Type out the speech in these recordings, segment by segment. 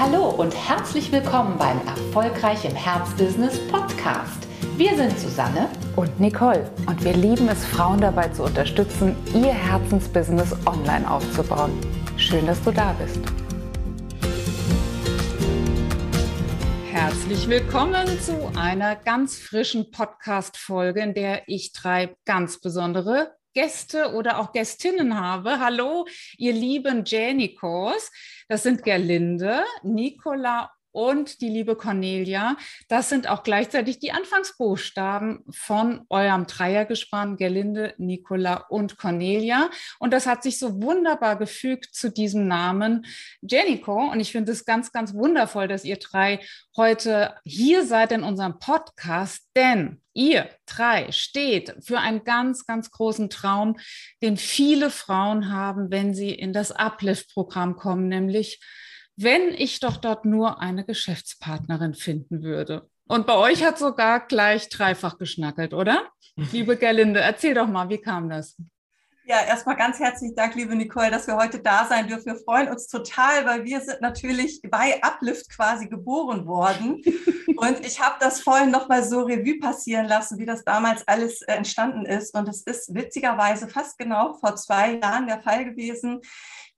Hallo und herzlich willkommen beim Erfolgreich im Herzbusiness Podcast. Wir sind Susanne und Nicole und wir lieben es, Frauen dabei zu unterstützen, ihr Herzensbusiness online aufzubauen. Schön, dass du da bist. Herzlich willkommen zu einer ganz frischen Podcast-Folge, in der ich drei ganz besondere Gäste oder auch Gästinnen habe. Hallo, ihr lieben Jennicos. Das sind Gerlinde, Nicola und die liebe Cornelia. Das sind auch gleichzeitig die Anfangsbuchstaben von eurem Dreiergespann, Gerlinde, Nicola und Cornelia. Und das hat sich so wunderbar gefügt zu diesem Namen Jennico. Und ich finde es ganz, ganz wundervoll, dass ihr drei heute hier seid in unserem Podcast, denn ihr drei steht für einen ganz, ganz großen Traum, den viele Frauen haben, wenn sie in das Uplift-Programm kommen, nämlich: wenn ich doch dort nur eine Geschäftspartnerin finden würde. Und bei euch hat sogar gleich dreifach geschnackelt, oder? Liebe Gerlinde, erzähl doch mal, wie kam das? Ja, erstmal ganz herzlichen Dank, liebe Nicole, dass wir heute da sein dürfen. Wir freuen uns total, weil wir sind natürlich bei Uplift quasi geboren worden. Und ich habe das vorhin nochmal so Revue passieren lassen, wie das damals alles entstanden ist. Und es ist witzigerweise fast genau vor 2 Jahren der Fall gewesen.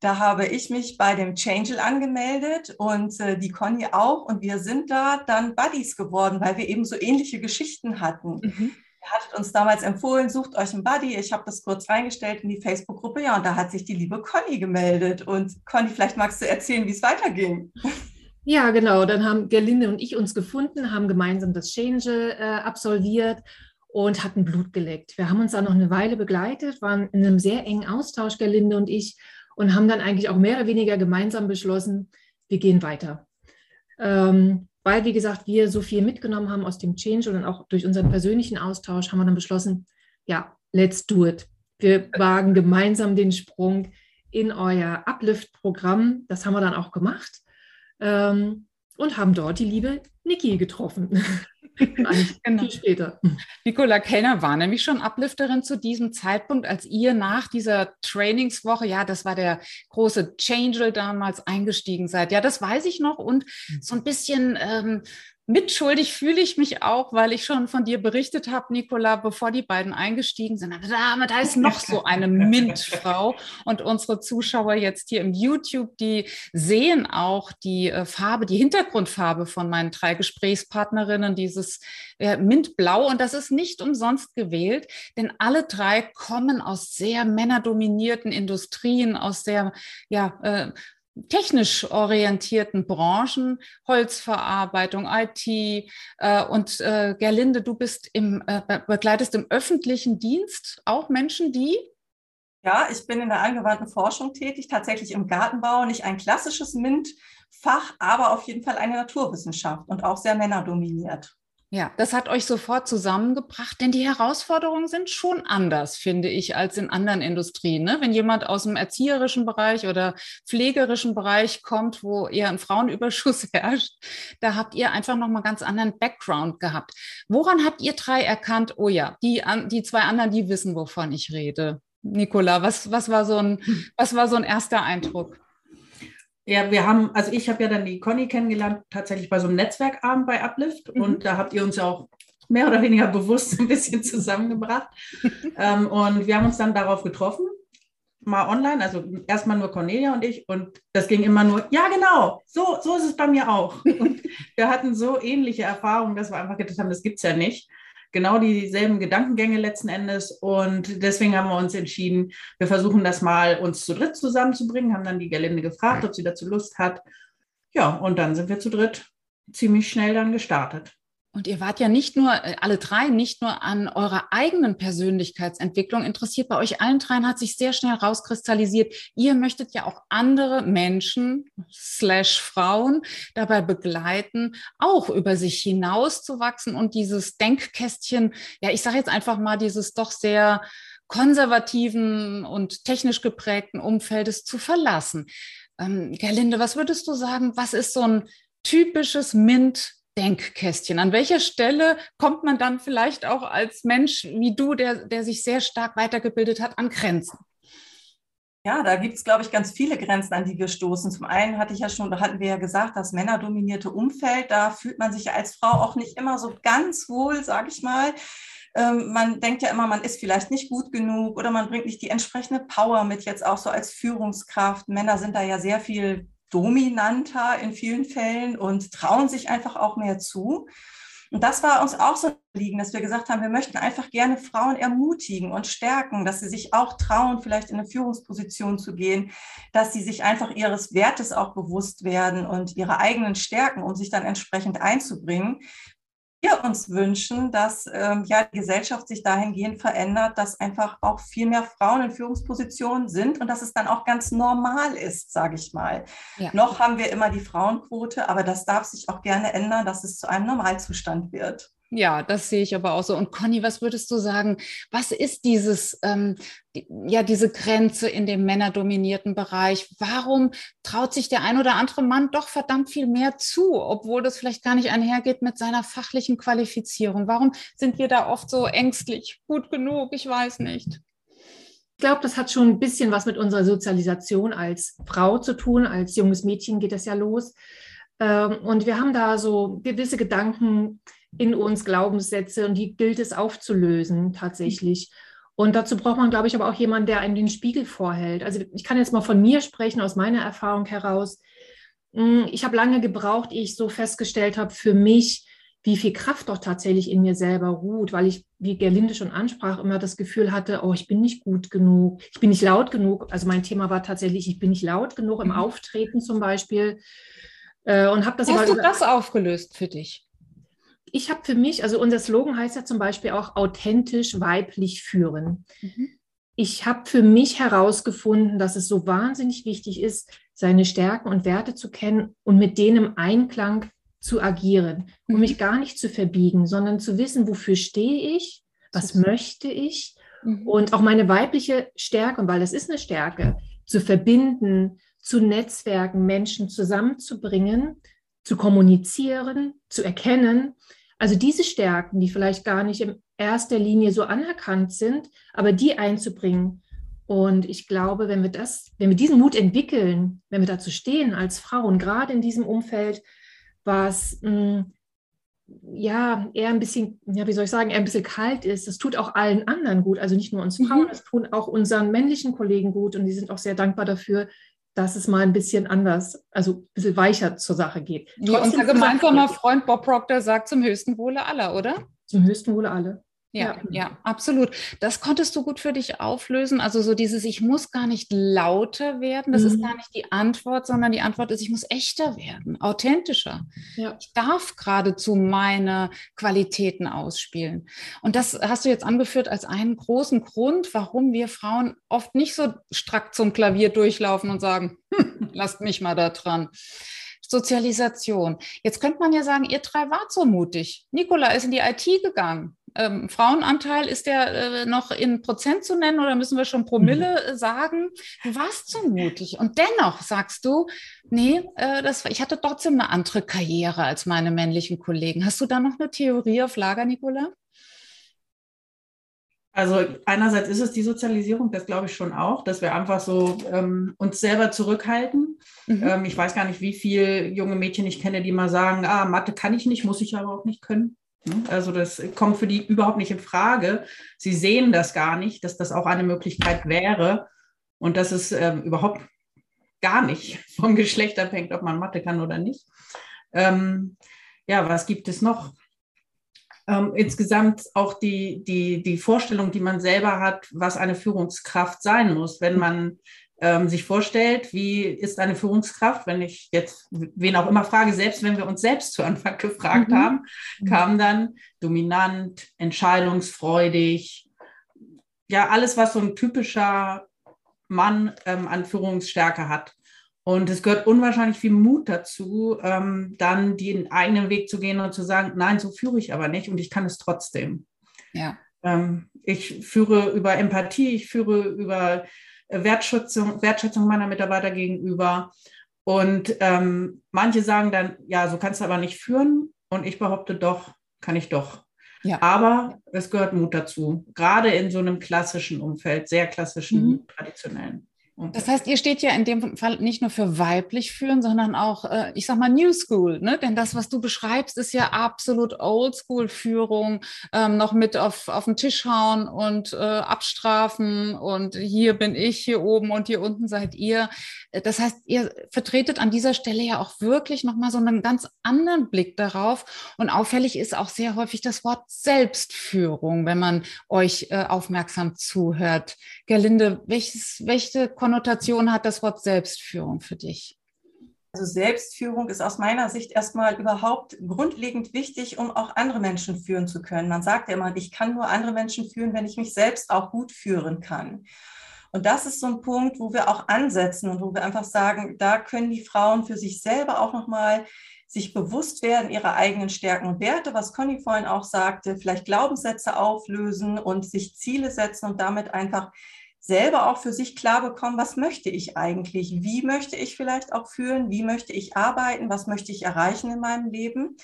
Da habe ich mich bei dem Changel angemeldet und die Conny auch. Und wir sind da dann Buddies geworden, weil wir eben so ähnliche Geschichten hatten. Mhm. Ihr hattet uns damals empfohlen, sucht euch einen Buddy. Ich habe das kurz reingestellt in die Facebook-Gruppe. Ja, und da hat sich die liebe Conny gemeldet. Und Conny, vielleicht magst du erzählen, wie es weiterging. Ja, genau. Dann haben Gerlinde und ich uns gefunden, haben gemeinsam das Changel absolviert und hatten Blut geleckt. Wir haben uns da noch eine Weile begleitet, waren in einem sehr engen Austausch, Gerlinde und ich, und haben dann eigentlich auch mehr oder weniger gemeinsam beschlossen, wir gehen weiter. Weil, wie gesagt, wir so viel mitgenommen haben aus dem Change und auch durch unseren persönlichen Austausch, haben wir dann beschlossen, ja, let's do it. Wir wagen gemeinsam den Sprung in euer Uplift-Programm. Das haben wir dann auch gemacht und haben dort die liebe Niki getroffen. Genau. Viel später. Nicola Kellner war nämlich schon Uplifterin zu diesem Zeitpunkt, als ihr nach dieser Trainingswoche, ja, das war der große Changel damals, eingestiegen seid. Ja, das weiß ich noch und so ein bisschen mitschuldig fühle ich mich auch, weil ich schon von dir berichtet habe, Nicola, bevor die beiden eingestiegen sind. Aber da ist noch so eine MINT-Frau. Und unsere Zuschauer jetzt hier im YouTube, die sehen auch die Farbe, die Hintergrundfarbe von meinen drei Gesprächspartnerinnen, dieses MINT-Blau. Und das ist nicht umsonst gewählt, denn alle drei kommen aus sehr männerdominierten Industrien, aus sehr, ja, technisch orientierten Branchen, Holzverarbeitung, IT und Gerlinde, du bist begleitest im öffentlichen Dienst auch Menschen, die? Ja, ich bin in der angewandten Forschung tätig, tatsächlich im Gartenbau, nicht ein klassisches MINT-Fach, aber auf jeden Fall eine Naturwissenschaft und auch sehr männerdominiert. Ja, das hat euch sofort zusammengebracht, denn die Herausforderungen sind schon anders, finde ich, als in anderen Industrien. Ne? Wenn jemand aus dem erzieherischen Bereich oder pflegerischen Bereich kommt, wo eher ein Frauenüberschuss herrscht, da habt ihr einfach nochmal einen ganz anderen Background gehabt. Woran habt ihr drei erkannt, oh ja, die zwei anderen, die wissen, wovon ich rede. Nicola, was war so ein erster Eindruck? Ja, ich habe ja dann die Conny kennengelernt, tatsächlich bei so einem Netzwerkabend bei Uplift. Und da habt ihr uns ja auch mehr oder weniger bewusst ein bisschen zusammengebracht. Und wir haben uns dann darauf getroffen, mal online, also erstmal nur Cornelia und ich. Und das ging immer nur, ja genau, so ist es bei mir auch. Und wir hatten so ähnliche Erfahrungen, dass wir einfach gedacht haben, das gibt es ja nicht. Genau dieselben Gedankengänge letzten Endes, und deswegen haben wir uns entschieden, wir versuchen das mal, uns zu dritt zusammenzubringen, haben dann die Gerlinde gefragt, ob sie dazu Lust hat. Ja, und dann sind wir zu dritt ziemlich schnell dann gestartet. Und ihr wart ja nicht nur, alle drei, nicht nur an eurer eigenen Persönlichkeitsentwicklung interessiert. Bei euch allen dreien hat sich sehr schnell rauskristallisiert, ihr möchtet ja auch andere Menschen / Frauen dabei begleiten, auch über sich hinauszuwachsen und dieses Denkkästchen, ja, ich sage jetzt einfach mal, dieses doch sehr konservativen und technisch geprägten Umfeldes zu verlassen. Gerlinde, was würdest du sagen, was ist so ein typisches MINT Denkkästchen? An welcher Stelle kommt man dann vielleicht auch als Mensch wie du, der sich sehr stark weitergebildet hat, an Grenzen? Ja, da gibt es, glaube ich, ganz viele Grenzen, an die wir stoßen. Zum einen hatten wir ja gesagt, das männerdominierte Umfeld, da fühlt man sich ja als Frau auch nicht immer so ganz wohl, sage ich mal. Man denkt ja immer, man ist vielleicht nicht gut genug oder man bringt nicht die entsprechende Power mit, jetzt auch so als Führungskraft. Männer sind da ja sehr viel dominanter in vielen Fällen und trauen sich einfach auch mehr zu. Und das war uns auch so ein Anliegen, dass wir gesagt haben, wir möchten einfach gerne Frauen ermutigen und stärken, dass sie sich auch trauen, vielleicht in eine Führungsposition zu gehen, dass sie sich einfach ihres Wertes auch bewusst werden und ihre eigenen Stärken, um sich dann entsprechend einzubringen. Wir uns wünschen, dass die Gesellschaft sich dahingehend verändert, dass einfach auch viel mehr Frauen in Führungspositionen sind und dass es dann auch ganz normal ist, sage ich mal. Ja. Noch haben wir immer die Frauenquote, aber das darf sich auch gerne ändern, dass es zu einem Normalzustand wird. Ja, das sehe ich aber auch so. Und Conny, was würdest du sagen, was ist diese Grenze in dem männerdominierten Bereich? Warum traut sich der ein oder andere Mann doch verdammt viel mehr zu, obwohl das vielleicht gar nicht einhergeht mit seiner fachlichen Qualifizierung? Warum sind wir da oft so ängstlich? Gut genug, ich weiß nicht. Ich glaube, das hat schon ein bisschen was mit unserer Sozialisation als Frau zu tun. Als junges Mädchen geht das ja los. Und wir haben da so gewisse Gedanken in uns, Glaubenssätze, und die gilt es aufzulösen tatsächlich. Und dazu braucht man, glaube ich, aber auch jemanden, der einem den Spiegel vorhält. Also ich kann jetzt mal von mir sprechen, aus meiner Erfahrung heraus. Ich habe lange gebraucht, ehe ich so festgestellt habe für mich, wie viel Kraft doch tatsächlich in mir selber ruht, weil ich, wie Gerlinde schon ansprach, immer das Gefühl hatte, ich bin nicht gut genug, ich bin nicht laut genug. Also mein Thema war tatsächlich, ich bin nicht laut genug im Auftreten zum Beispiel. Und habe das Hast du das aufgelöst für dich? Ich habe für mich, also unser Slogan heißt ja zum Beispiel auch authentisch weiblich führen. Mhm. Ich habe für mich herausgefunden, dass es so wahnsinnig wichtig ist, seine Stärken und Werte zu kennen und mit denen im Einklang zu agieren, um mich gar nicht zu verbiegen, sondern zu wissen, wofür stehe ich, was möchte ich, und auch meine weibliche Stärke, und weil das ist eine Stärke, zu verbinden, zu Netzwerken, Menschen zusammenzubringen, zu kommunizieren, zu erkennen. Also diese Stärken, die vielleicht gar nicht in erster Linie so anerkannt sind, aber die einzubringen. Und ich glaube, wenn wir diesen Mut entwickeln, wenn wir dazu stehen als Frauen, gerade in diesem Umfeld, was eher ein bisschen kalt ist, das tut auch allen anderen gut, also nicht nur uns Frauen, das tun auch unseren männlichen Kollegen gut, und die sind auch sehr dankbar dafür, dass es mal ein bisschen anders, also ein bisschen weicher zur Sache geht. Ja, unser gemeinsamer Freund Bob Proctor sagt, zum höchsten Wohle aller, oder? Zum höchsten Wohle aller. Ja, absolut. Das konntest du gut für dich auflösen. Also so dieses, ich muss gar nicht lauter werden, das ist gar nicht die Antwort, sondern die Antwort ist, ich muss echter werden, authentischer. Ja. Ich darf geradezu meine Qualitäten ausspielen. Und das hast du jetzt angeführt als einen großen Grund, warum wir Frauen oft nicht so strack zum Klavier durchlaufen und sagen, lasst mich mal da dran. Sozialisation. Jetzt könnte man ja sagen, ihr drei wart so mutig. Nicola ist in die IT gegangen. Frauenanteil, ist der noch in Prozent zu nennen oder müssen wir schon Promille sagen? Du warst so mutig. Und dennoch sagst du, ich hatte trotzdem eine andere Karriere als meine männlichen Kollegen. Hast du da noch eine Theorie auf Lager, Nicola? Also einerseits ist es die Sozialisierung, das glaube ich schon auch, dass wir einfach so uns selber zurückhalten. Ich weiß gar nicht, wie viele junge Mädchen ich kenne, die mal sagen, Mathe kann ich nicht, muss ich aber auch nicht können. Also das kommt für die überhaupt nicht in Frage. Sie sehen das gar nicht, dass das auch eine Möglichkeit wäre und dass es überhaupt gar nicht vom Geschlecht abhängt, ob man Mathe kann oder nicht. Was gibt es noch? Insgesamt auch die Vorstellung, die man selber hat, was eine Führungskraft sein muss, wenn man sich vorstellt, wie ist eine Führungskraft, wenn ich jetzt wen auch immer frage, selbst wenn wir uns selbst zu Anfang gefragt haben, kam dann dominant, entscheidungsfreudig, ja alles, was so ein typischer Mann an Führungsstärke hat. Und es gehört unwahrscheinlich viel Mut dazu, dann den eigenen Weg zu gehen und zu sagen, nein, so führe ich aber nicht und ich kann es trotzdem. Ja. Ich führe über Empathie, ich führe über Wertschätzung meiner Mitarbeiter gegenüber. Und manche sagen dann, ja, so kannst du aber nicht führen. Und ich behaupte, doch, kann ich doch. Ja. Aber es gehört Mut dazu, gerade in so einem klassischen Umfeld, sehr klassischen, traditionellen. Und das heißt, ihr steht ja in dem Fall nicht nur für weiblich führen, sondern auch, ich sag mal, New School, ne? Denn das, was du beschreibst, ist ja absolut Oldschool-Führung, noch mit auf den Tisch hauen und abstrafen und hier bin ich, hier oben und hier unten seid ihr. Das heißt, ihr vertretet an dieser Stelle ja auch wirklich nochmal so einen ganz anderen Blick darauf, und auffällig ist auch sehr häufig das Wort Selbstführung, wenn man euch aufmerksam zuhört. Gerlinde, welche Konnotation hat das Wort Selbstführung für dich? Also Selbstführung ist aus meiner Sicht erstmal überhaupt grundlegend wichtig, um auch andere Menschen führen zu können. Man sagt ja immer, ich kann nur andere Menschen führen, wenn ich mich selbst auch gut führen kann. Und das ist so ein Punkt, wo wir auch ansetzen und wo wir einfach sagen, da können die Frauen für sich selber auch nochmal sich bewusst werden, ihre eigenen Stärken und Werte, was Conny vorhin auch sagte, vielleicht Glaubenssätze auflösen und sich Ziele setzen und damit einfach selber auch für sich klar bekommen, was möchte ich eigentlich, wie möchte ich vielleicht auch führen, wie möchte ich arbeiten, was möchte ich erreichen in meinem Leben.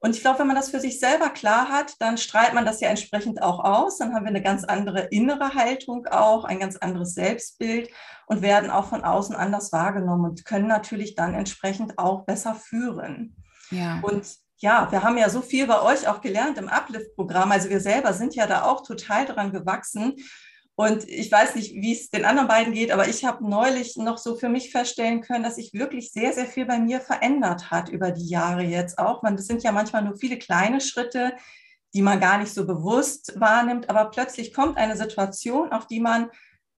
Und ich glaube, wenn man das für sich selber klar hat, dann strahlt man das ja entsprechend auch aus, dann haben wir eine ganz andere innere Haltung auch, ein ganz anderes Selbstbild und werden auch von außen anders wahrgenommen und können natürlich dann entsprechend auch besser führen. Ja. Und ja, wir haben ja so viel bei euch auch gelernt im Uplift-Programm, also wir selber sind ja da auch total dran gewachsen. Und ich weiß nicht, wie es den anderen beiden geht, aber ich habe neulich noch so für mich feststellen können, dass sich wirklich sehr, sehr viel bei mir verändert hat über die Jahre jetzt auch. Man, das sind ja manchmal nur viele kleine Schritte, die man gar nicht so bewusst wahrnimmt, aber plötzlich kommt eine Situation, auf die man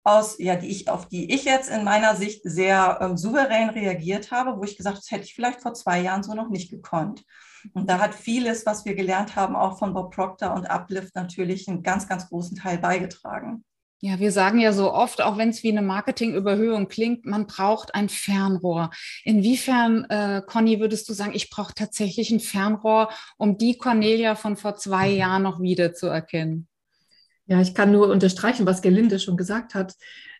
auf die ich jetzt in meiner Sicht sehr souverän reagiert habe, wo ich gesagt habe, das hätte ich vielleicht vor 2 Jahren so noch nicht gekonnt. Und da hat vieles, was wir gelernt haben, auch von Bob Proctor und Uplift natürlich einen ganz, ganz großen Teil beigetragen. Ja, wir sagen ja so oft, auch wenn es wie eine Marketingüberhöhung klingt, man braucht ein Fernrohr. Inwiefern, Conny, würdest du sagen, ich brauche tatsächlich ein Fernrohr, um die Cornelia von vor 2 Jahren noch wiederzuerkennen? Ja, ich kann nur unterstreichen, was Gerlinde schon gesagt hat.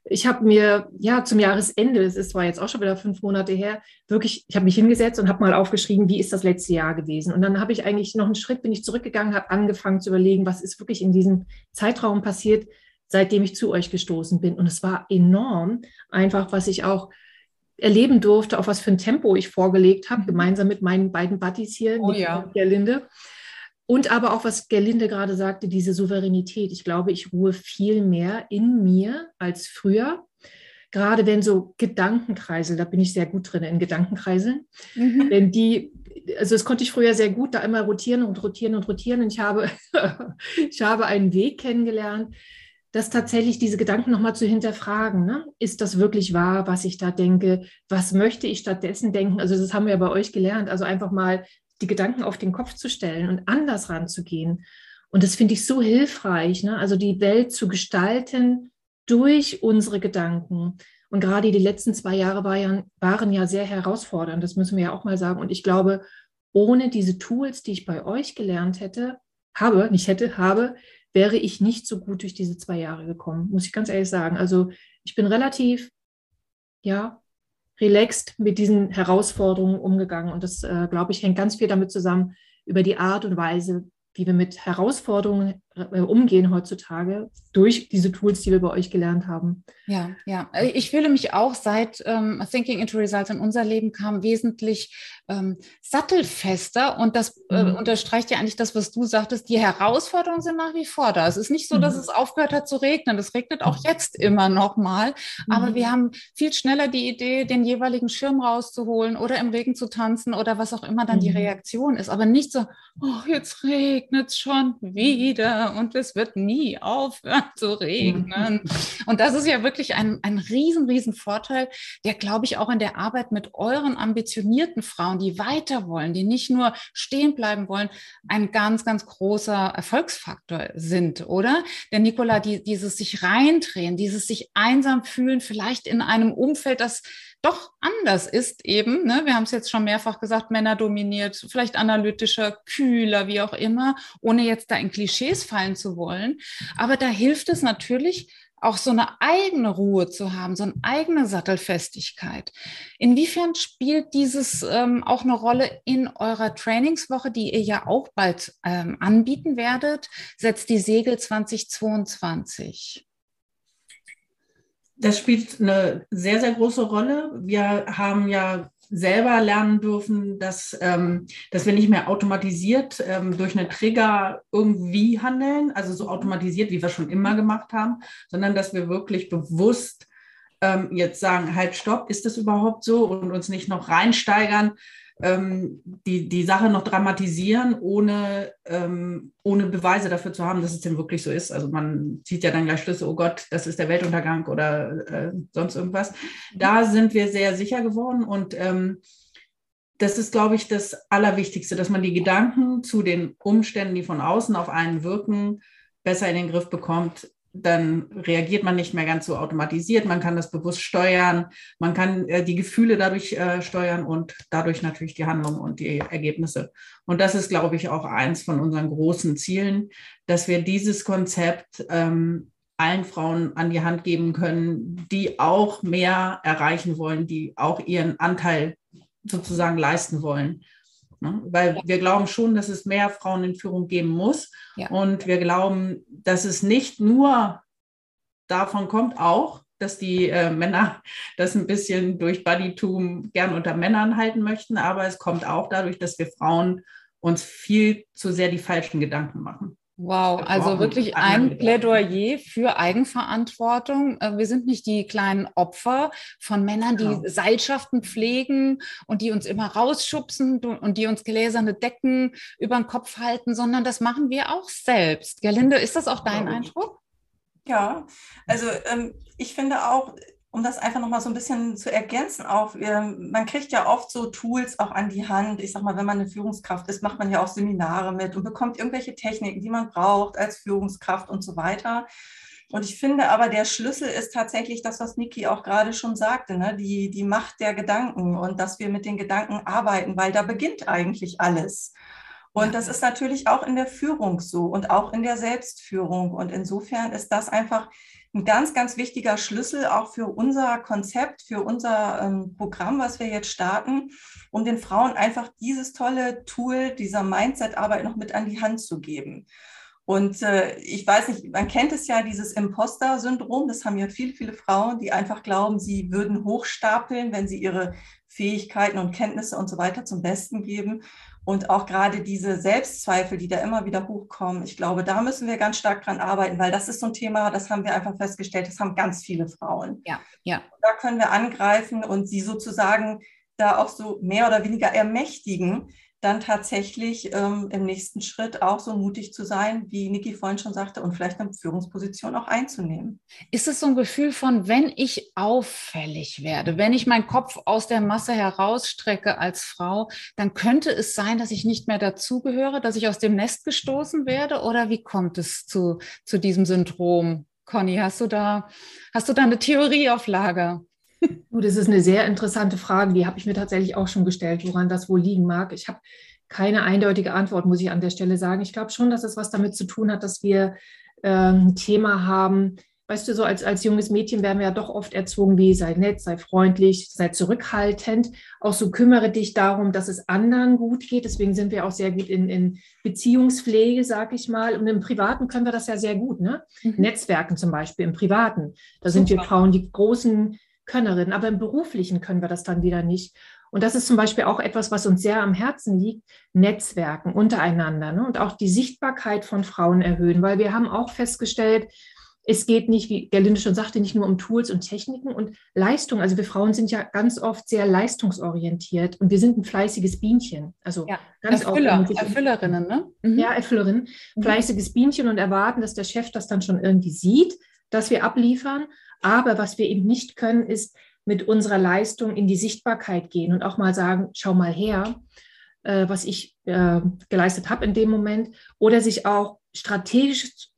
Ich habe mir zum Jahresende, es ist zwar jetzt auch schon wieder 5 Monate her, wirklich, ich habe mich hingesetzt und habe mal aufgeschrieben, wie ist das letzte Jahr gewesen? Und dann habe ich eigentlich noch einen Schritt, bin ich zurückgegangen, habe angefangen zu überlegen, was ist wirklich in diesem Zeitraum passiert, seitdem ich zu euch gestoßen bin. Und es war enorm einfach, was ich auch erleben durfte, auf was für ein Tempo ich vorgelegt habe, gemeinsam mit meinen beiden Buddies hier, Nicola Kellner. Und aber auch, was Gerlinde gerade sagte, diese Souveränität. Ich glaube, ich ruhe viel mehr in mir als früher. Gerade wenn so Gedankenkreisel, da bin ich sehr gut drin, in Gedankenkreiseln, wenn die, also das konnte ich früher sehr gut, da immer rotieren. Und ich habe einen Weg kennengelernt, dass tatsächlich diese Gedanken nochmal zu hinterfragen, ne? Ist das wirklich wahr, was ich da denke? Was möchte ich stattdessen denken? Also das haben wir bei euch gelernt, also einfach mal die Gedanken auf den Kopf zu stellen und anders ranzugehen. Und das finde ich so hilfreich, ne? Also die Welt zu gestalten durch unsere Gedanken. Und gerade die letzten 2 Jahre waren ja sehr herausfordernd, das müssen wir ja auch mal sagen. Und ich glaube, ohne diese Tools, die ich bei euch gelernt habe, wäre ich nicht so gut durch diese 2 Jahre gekommen, muss ich ganz ehrlich sagen. Also ich bin relativ, relaxed mit diesen Herausforderungen umgegangen. Und das, glaube ich, hängt ganz viel damit zusammen, über die Art und Weise, wie wir mit Herausforderungen umgehen heutzutage durch diese Tools, die wir bei euch gelernt haben. Ja. Ich fühle mich auch, seit Thinking into Results in unser Leben kam, wesentlich sattelfester. Und das unterstreicht ja eigentlich das, was du sagtest. Die Herausforderungen sind nach wie vor da. Es ist nicht so, dass es aufgehört hat zu regnen. Es regnet auch jetzt immer noch mal. Aber wir haben viel schneller die Idee, den jeweiligen Schirm rauszuholen oder im Regen zu tanzen oder was auch immer dann die Reaktion ist. Aber nicht so, oh, jetzt regnet es schon wieder. Und es wird nie aufhören zu regnen. Und das ist ja wirklich ein riesen Vorteil, der, glaube ich, auch in der Arbeit mit euren ambitionierten Frauen, die weiter wollen, die nicht nur stehen bleiben wollen, ein ganz, ganz großer Erfolgsfaktor sind, oder? Denn Nicola, dieses sich reindrehen, dieses sich einsam fühlen, vielleicht in einem Umfeld, das doch anders ist eben, ne? Wir haben es jetzt schon mehrfach gesagt, Männer dominiert, vielleicht analytischer, kühler, wie auch immer, ohne jetzt da in Klischees fallen zu wollen. Aber da hilft es natürlich, auch so eine eigene Ruhe zu haben, so eine eigene Sattelfestigkeit. Inwiefern spielt dieses auch eine Rolle in eurer Trainingswoche, die ihr ja auch bald anbieten werdet? Setzt die Segel 2022. Das spielt eine sehr, sehr große Rolle. Wir haben ja selber lernen dürfen, dass wir nicht mehr automatisiert durch eine Trigger irgendwie handeln, also so automatisiert, wie wir schon immer gemacht haben, sondern dass wir wirklich bewusst jetzt sagen, halt, stopp, ist das überhaupt so? Und uns nicht noch reinsteigern, die Sache noch dramatisieren, ohne Beweise dafür zu haben, dass es denn wirklich so ist. Also man zieht ja dann gleich Schlüsse, oh Gott, das ist der Weltuntergang oder sonst irgendwas. Da sind wir sehr sicher geworden und das ist, glaube ich, das Allerwichtigste, dass man die Gedanken zu den Umständen, die von außen auf einen wirken, besser in den Griff bekommt. Dann reagiert man nicht mehr ganz so automatisiert, man kann das bewusst steuern, man kann die Gefühle dadurch steuern und dadurch natürlich die Handlung und die Ergebnisse. Und das ist, glaube ich, auch eins von unseren großen Zielen, dass wir dieses Konzept allen Frauen an die Hand geben können, die auch mehr erreichen wollen, die auch ihren Anteil sozusagen leisten wollen. Weil wir glauben schon, dass es mehr Frauen in Führung geben muss. Ja. Und wir glauben, dass es nicht nur davon kommt, auch, dass die Männer das ein bisschen durch Buddytum gern unter Männern halten möchten. Aber es kommt auch dadurch, dass wir Frauen uns viel zu sehr die falschen Gedanken machen. Wow, also wirklich ein Plädoyer für Eigenverantwortung. Wir sind nicht die kleinen Opfer von Männern, die genau. Seilschaften pflegen und die uns immer rausschubsen und die uns gläserne Decken über den Kopf halten, sondern das machen wir auch selbst. Gerlinde, ist das auch dein Eindruck? Ja, also ich finde auch, um das einfach nochmal so ein bisschen zu ergänzen, auch, man kriegt ja oft so Tools auch an die Hand. Ich sag mal, wenn man eine Führungskraft ist, macht man ja auch Seminare mit und bekommt irgendwelche Techniken, die man braucht als Führungskraft und so weiter. Und ich finde aber, der Schlüssel ist tatsächlich das, was Niki auch gerade schon sagte, ne? Die Macht der Gedanken und dass wir mit den Gedanken arbeiten, weil da beginnt eigentlich alles. Und das ist natürlich auch in der Führung so und auch in der Selbstführung. Und insofern ist das einfach ein ganz, ganz wichtiger Schlüssel auch für unser Konzept, für unser Programm, was wir jetzt starten, um den Frauen einfach dieses tolle Tool dieser Mindset-Arbeit noch mit an die Hand zu geben. Und ich weiß nicht, man kennt es ja, dieses Imposter-Syndrom, das haben ja viele, viele Frauen, die einfach glauben, sie würden hochstapeln, wenn sie ihre Fähigkeiten und Kenntnisse und so weiter zum Besten geben. Und auch gerade diese Selbstzweifel, die da immer wieder hochkommen, ich glaube, da müssen wir ganz stark dran arbeiten, weil das ist so ein Thema, das haben wir einfach festgestellt, das haben ganz viele Frauen. Ja, ja. Und da können wir angreifen und sie sozusagen da auch so mehr oder weniger ermächtigen, dann tatsächlich im nächsten Schritt auch so mutig zu sein, wie Niki vorhin schon sagte, und vielleicht eine Führungsposition auch einzunehmen. Ist es so ein Gefühl von, wenn ich auffällig werde, wenn ich meinen Kopf aus der Masse herausstrecke als Frau, dann könnte es sein, dass ich nicht mehr dazugehöre, dass ich aus dem Nest gestoßen werde? Oder wie kommt es zu diesem Syndrom? Conny, hast du da eine Theorie auf Lager? Das ist eine sehr interessante Frage, die habe ich mir tatsächlich auch schon gestellt, woran das wohl liegen mag. Ich habe keine eindeutige Antwort, muss ich an der Stelle sagen. Ich glaube schon, dass das was damit zu tun hat, dass wir ein Thema haben. Weißt du, so als junges Mädchen werden wir ja doch oft erzogen, wie sei nett, sei freundlich, sei zurückhaltend, auch so kümmere dich darum, dass es anderen gut geht. Deswegen sind wir auch sehr gut in Beziehungspflege, sag ich mal. Und im Privaten können wir das ja sehr gut, ne? Mhm. Netzwerken zum Beispiel, im Privaten. Da sind wir Frauen die großen Könnerinnen, aber im Beruflichen können wir das dann wieder nicht. Und das ist zum Beispiel auch etwas, was uns sehr am Herzen liegt, Netzwerken untereinander, ne? Und auch die Sichtbarkeit von Frauen erhöhen, weil wir haben auch festgestellt, es geht nicht, wie Gerlinde schon sagte, nicht nur um Tools und Techniken und Leistung. Also wir Frauen sind ja ganz oft sehr leistungsorientiert und wir sind ein fleißiges Bienchen. Also ja, ganz Erfüllerinnen, ne? Mhm. Ja, Erfüllerinnen, fleißiges Bienchen und erwarten, dass der Chef das dann schon irgendwie sieht, dass wir abliefern. Aber was wir eben nicht können, ist mit unserer Leistung in die Sichtbarkeit gehen und auch mal sagen, schau mal her, was ich geleistet habe in dem Moment. Oder sich auch strategisch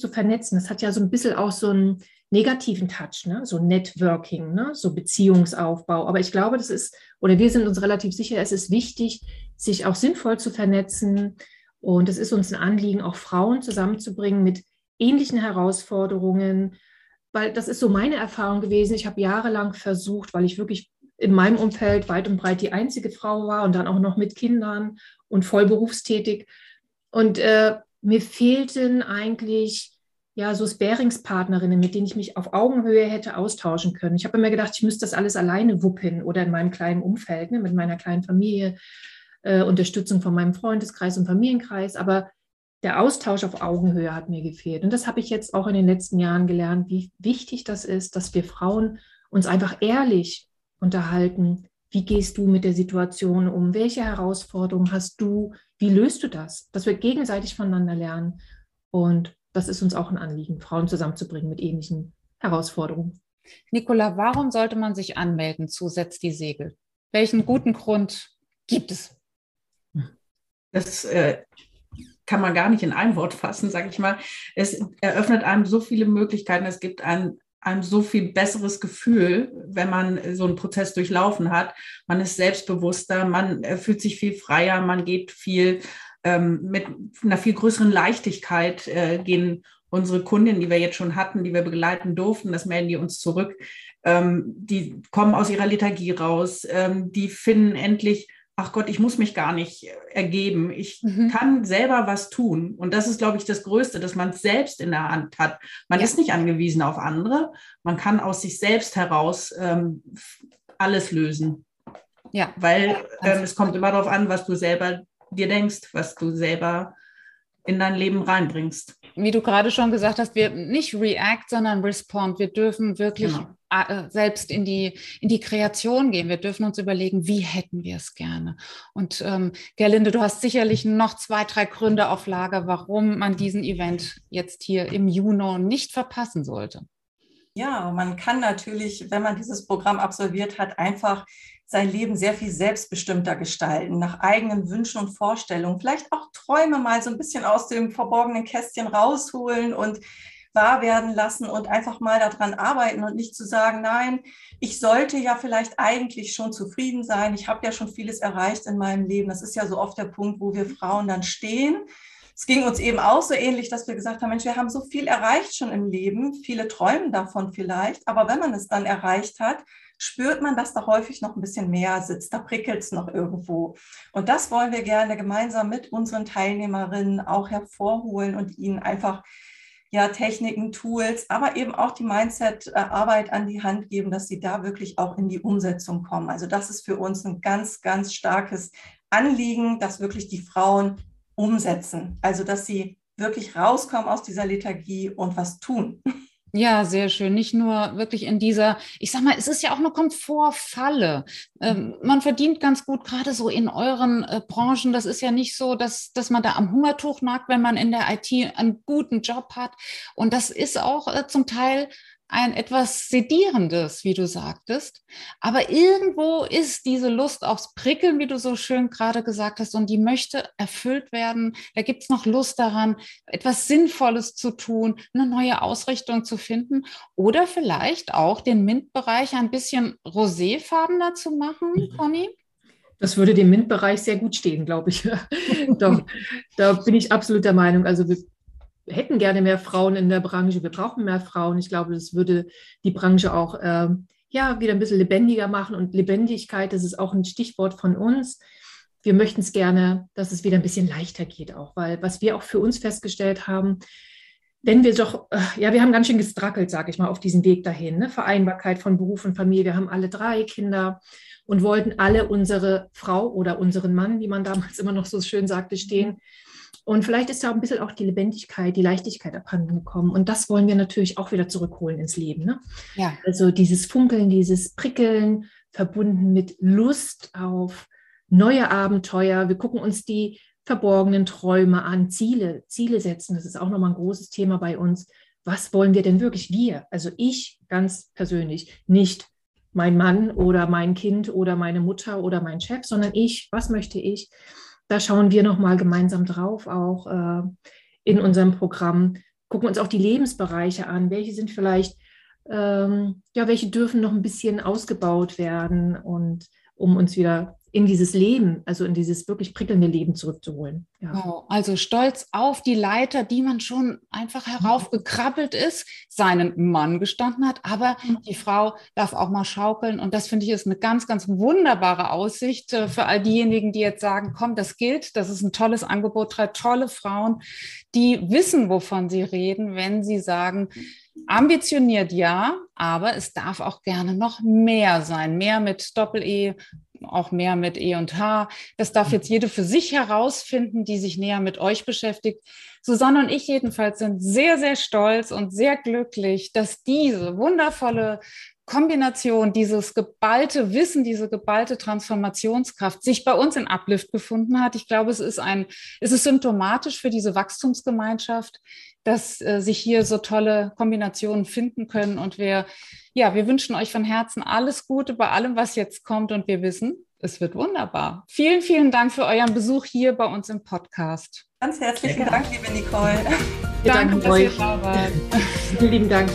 zu vernetzen. Das hat ja so ein bisschen auch so einen negativen Touch, ne? So Networking, ne? So Beziehungsaufbau. Aber ich glaube, das ist, oder wir sind uns relativ sicher, es ist wichtig, sich auch sinnvoll zu vernetzen. Und es ist uns ein Anliegen, auch Frauen zusammenzubringen mit ähnlichen Herausforderungen, weil das ist so meine Erfahrung gewesen. Ich habe jahrelang versucht, weil ich wirklich in meinem Umfeld weit und breit die einzige Frau war und dann auch noch mit Kindern und voll berufstätig. Und mir fehlten eigentlich ja, so Sparingspartnerinnen, mit denen ich mich auf Augenhöhe hätte austauschen können. Ich habe immer gedacht, ich müsste das alles alleine wuppen oder in meinem kleinen Umfeld, ne, mit meiner kleinen Familie, Unterstützung von meinem Freundeskreis und Familienkreis. Aber der Austausch auf Augenhöhe hat mir gefehlt. Und das habe ich jetzt auch in den letzten Jahren gelernt, wie wichtig das ist, dass wir Frauen uns einfach ehrlich unterhalten. Wie gehst du mit der Situation um? Welche Herausforderungen hast du? Wie löst du das? Dass wir gegenseitig voneinander lernen. Und das ist uns auch ein Anliegen, Frauen zusammenzubringen mit ähnlichen Herausforderungen. Nicola, warum sollte man sich anmelden zu Setzt die Segel? Welchen guten Grund gibt es? Das kann man gar nicht in ein Wort fassen, sage ich mal. Es eröffnet einem so viele Möglichkeiten. Es gibt einem so viel besseres Gefühl, wenn man so einen Prozess durchlaufen hat. Man ist selbstbewusster, man fühlt sich viel freier, man geht viel mit einer viel größeren Leichtigkeit gehen unsere Kundinnen, die wir jetzt schon hatten, die wir begleiten durften, das melden die uns zurück, die kommen aus ihrer Lethargie raus, die finden endlich, ach Gott, ich muss mich gar nicht ergeben, ich kann selber was tun. Und das ist, glaube ich, das Größte, dass man es selbst in der Hand hat. Man ist nicht angewiesen auf andere, man kann aus sich selbst heraus alles lösen. Ja. Weil es kommt immer darauf an, was du selber dir denkst, was du selber in dein Leben reinbringst. Wie du gerade schon gesagt hast, wir nicht react, sondern respond. Wir dürfen wirklich selbst in die Kreation gehen. Wir dürfen uns überlegen, wie hätten wir es gerne. Und Gerlinde, du hast sicherlich noch 2, 3 Gründe auf Lager, warum man diesen Event jetzt hier im Juni nicht verpassen sollte. Ja, man kann natürlich, wenn man dieses Programm absolviert hat, einfach sein Leben sehr viel selbstbestimmter gestalten, nach eigenen Wünschen und Vorstellungen, vielleicht auch Träume mal so ein bisschen aus dem verborgenen Kästchen rausholen und wahr werden lassen und einfach mal daran arbeiten und nicht zu sagen, nein, ich sollte ja vielleicht eigentlich schon zufrieden sein, ich habe ja schon vieles erreicht in meinem Leben. Das ist ja so oft der Punkt, wo wir Frauen dann stehen. Es ging uns eben auch so ähnlich, dass wir gesagt haben, Mensch, wir haben so viel erreicht schon im Leben, viele träumen davon vielleicht, aber wenn man es dann erreicht hat, spürt man, dass da häufig noch ein bisschen mehr sitzt, da prickelt es noch irgendwo. Und das wollen wir gerne gemeinsam mit unseren Teilnehmerinnen auch hervorholen und ihnen einfach Techniken, Tools, aber eben auch die Mindset-Arbeit an die Hand geben, dass sie da wirklich auch in die Umsetzung kommen. Also das ist für uns ein ganz, ganz starkes Anliegen, dass wirklich die Frauen umsetzen. Also dass sie wirklich rauskommen aus dieser Lethargie und was tun. Ja, sehr schön. Nicht nur wirklich in dieser, ich sag mal, es ist ja auch eine Komfortfalle. Man verdient ganz gut, gerade so in euren Branchen. Das ist ja nicht so, dass man da am Hungertuch nagt, wenn man in der IT einen guten Job hat. Und das ist auch zum Teil ein etwas Sedierendes, wie du sagtest. Aber irgendwo ist diese Lust aufs Prickeln, wie du so schön gerade gesagt hast, und die möchte erfüllt werden. Da gibt es noch Lust daran, etwas Sinnvolles zu tun, eine neue Ausrichtung zu finden oder vielleicht auch den MINT-Bereich ein bisschen roséfarbener zu machen, Conny? Das würde dem MINT-Bereich sehr gut stehen, glaube ich. Doch, da bin ich absolut der Meinung. Also wir hätten gerne mehr Frauen in der Branche, wir brauchen mehr Frauen. Ich glaube, das würde die Branche auch wieder ein bisschen lebendiger machen. Und Lebendigkeit, das ist auch ein Stichwort von uns. Wir möchten es gerne, dass es wieder ein bisschen leichter geht auch, weil was wir auch für uns festgestellt haben, wenn wir doch, wir haben ganz schön gestrackelt, sage ich mal, auf diesem Weg dahin, ne? Vereinbarkeit von Beruf und Familie. Wir haben alle 3 Kinder und wollten alle unsere Frau oder unseren Mann, wie man damals immer noch so schön sagte, stehen. Und vielleicht ist da ein bisschen auch die Lebendigkeit, die Leichtigkeit abhanden gekommen. Und das wollen wir natürlich auch wieder zurückholen ins Leben. Ne? Ja. Also dieses Funkeln, dieses Prickeln, verbunden mit Lust auf neue Abenteuer. Wir gucken uns die verborgenen Träume an, Ziele setzen. Das ist auch nochmal ein großes Thema bei uns. Was wollen wir denn wirklich? Wir, also ich ganz persönlich, nicht mein Mann oder mein Kind oder meine Mutter oder mein Chef, sondern ich, was möchte ich? Da schauen wir nochmal gemeinsam drauf, auch in unserem Programm. Gucken uns auch die Lebensbereiche an. Welche sind vielleicht, welche dürfen noch ein bisschen ausgebaut werden, und um uns wieder in dieses Leben, also in dieses wirklich prickelnde Leben zurückzuholen. Ja. Wow. Also stolz auf die Leiter, die man schon einfach heraufgekrabbelt ist, seinen Mann gestanden hat, aber die Frau darf auch mal schaukeln und das finde ich ist eine ganz, ganz wunderbare Aussicht für all diejenigen, die jetzt sagen, komm, das gilt, das ist ein tolles Angebot, 3 tolle Frauen, die wissen, wovon sie reden, wenn sie sagen, ambitioniert ja, aber es darf auch gerne noch mehr sein, mehr mit Doppel-E, auch mehr mit E und H. Das darf jetzt jede für sich herausfinden, die sich näher mit euch beschäftigt. Susanne und ich jedenfalls sind sehr, sehr stolz und sehr glücklich, dass diese wundervolle Kombination, dieses geballte Wissen, diese geballte Transformationskraft sich bei uns in Uplift gefunden hat. Ich glaube, es ist symptomatisch für diese Wachstumsgemeinschaft, dass sich hier so tolle Kombinationen finden können. Und wir wünschen euch von Herzen alles Gute bei allem, was jetzt kommt. Und wir wissen, es wird wunderbar. Vielen, vielen Dank für euren Besuch hier bei uns im Podcast. Ganz herzlichen Dank, liebe Nicole. Wir danken euch. Vielen lieben Dank.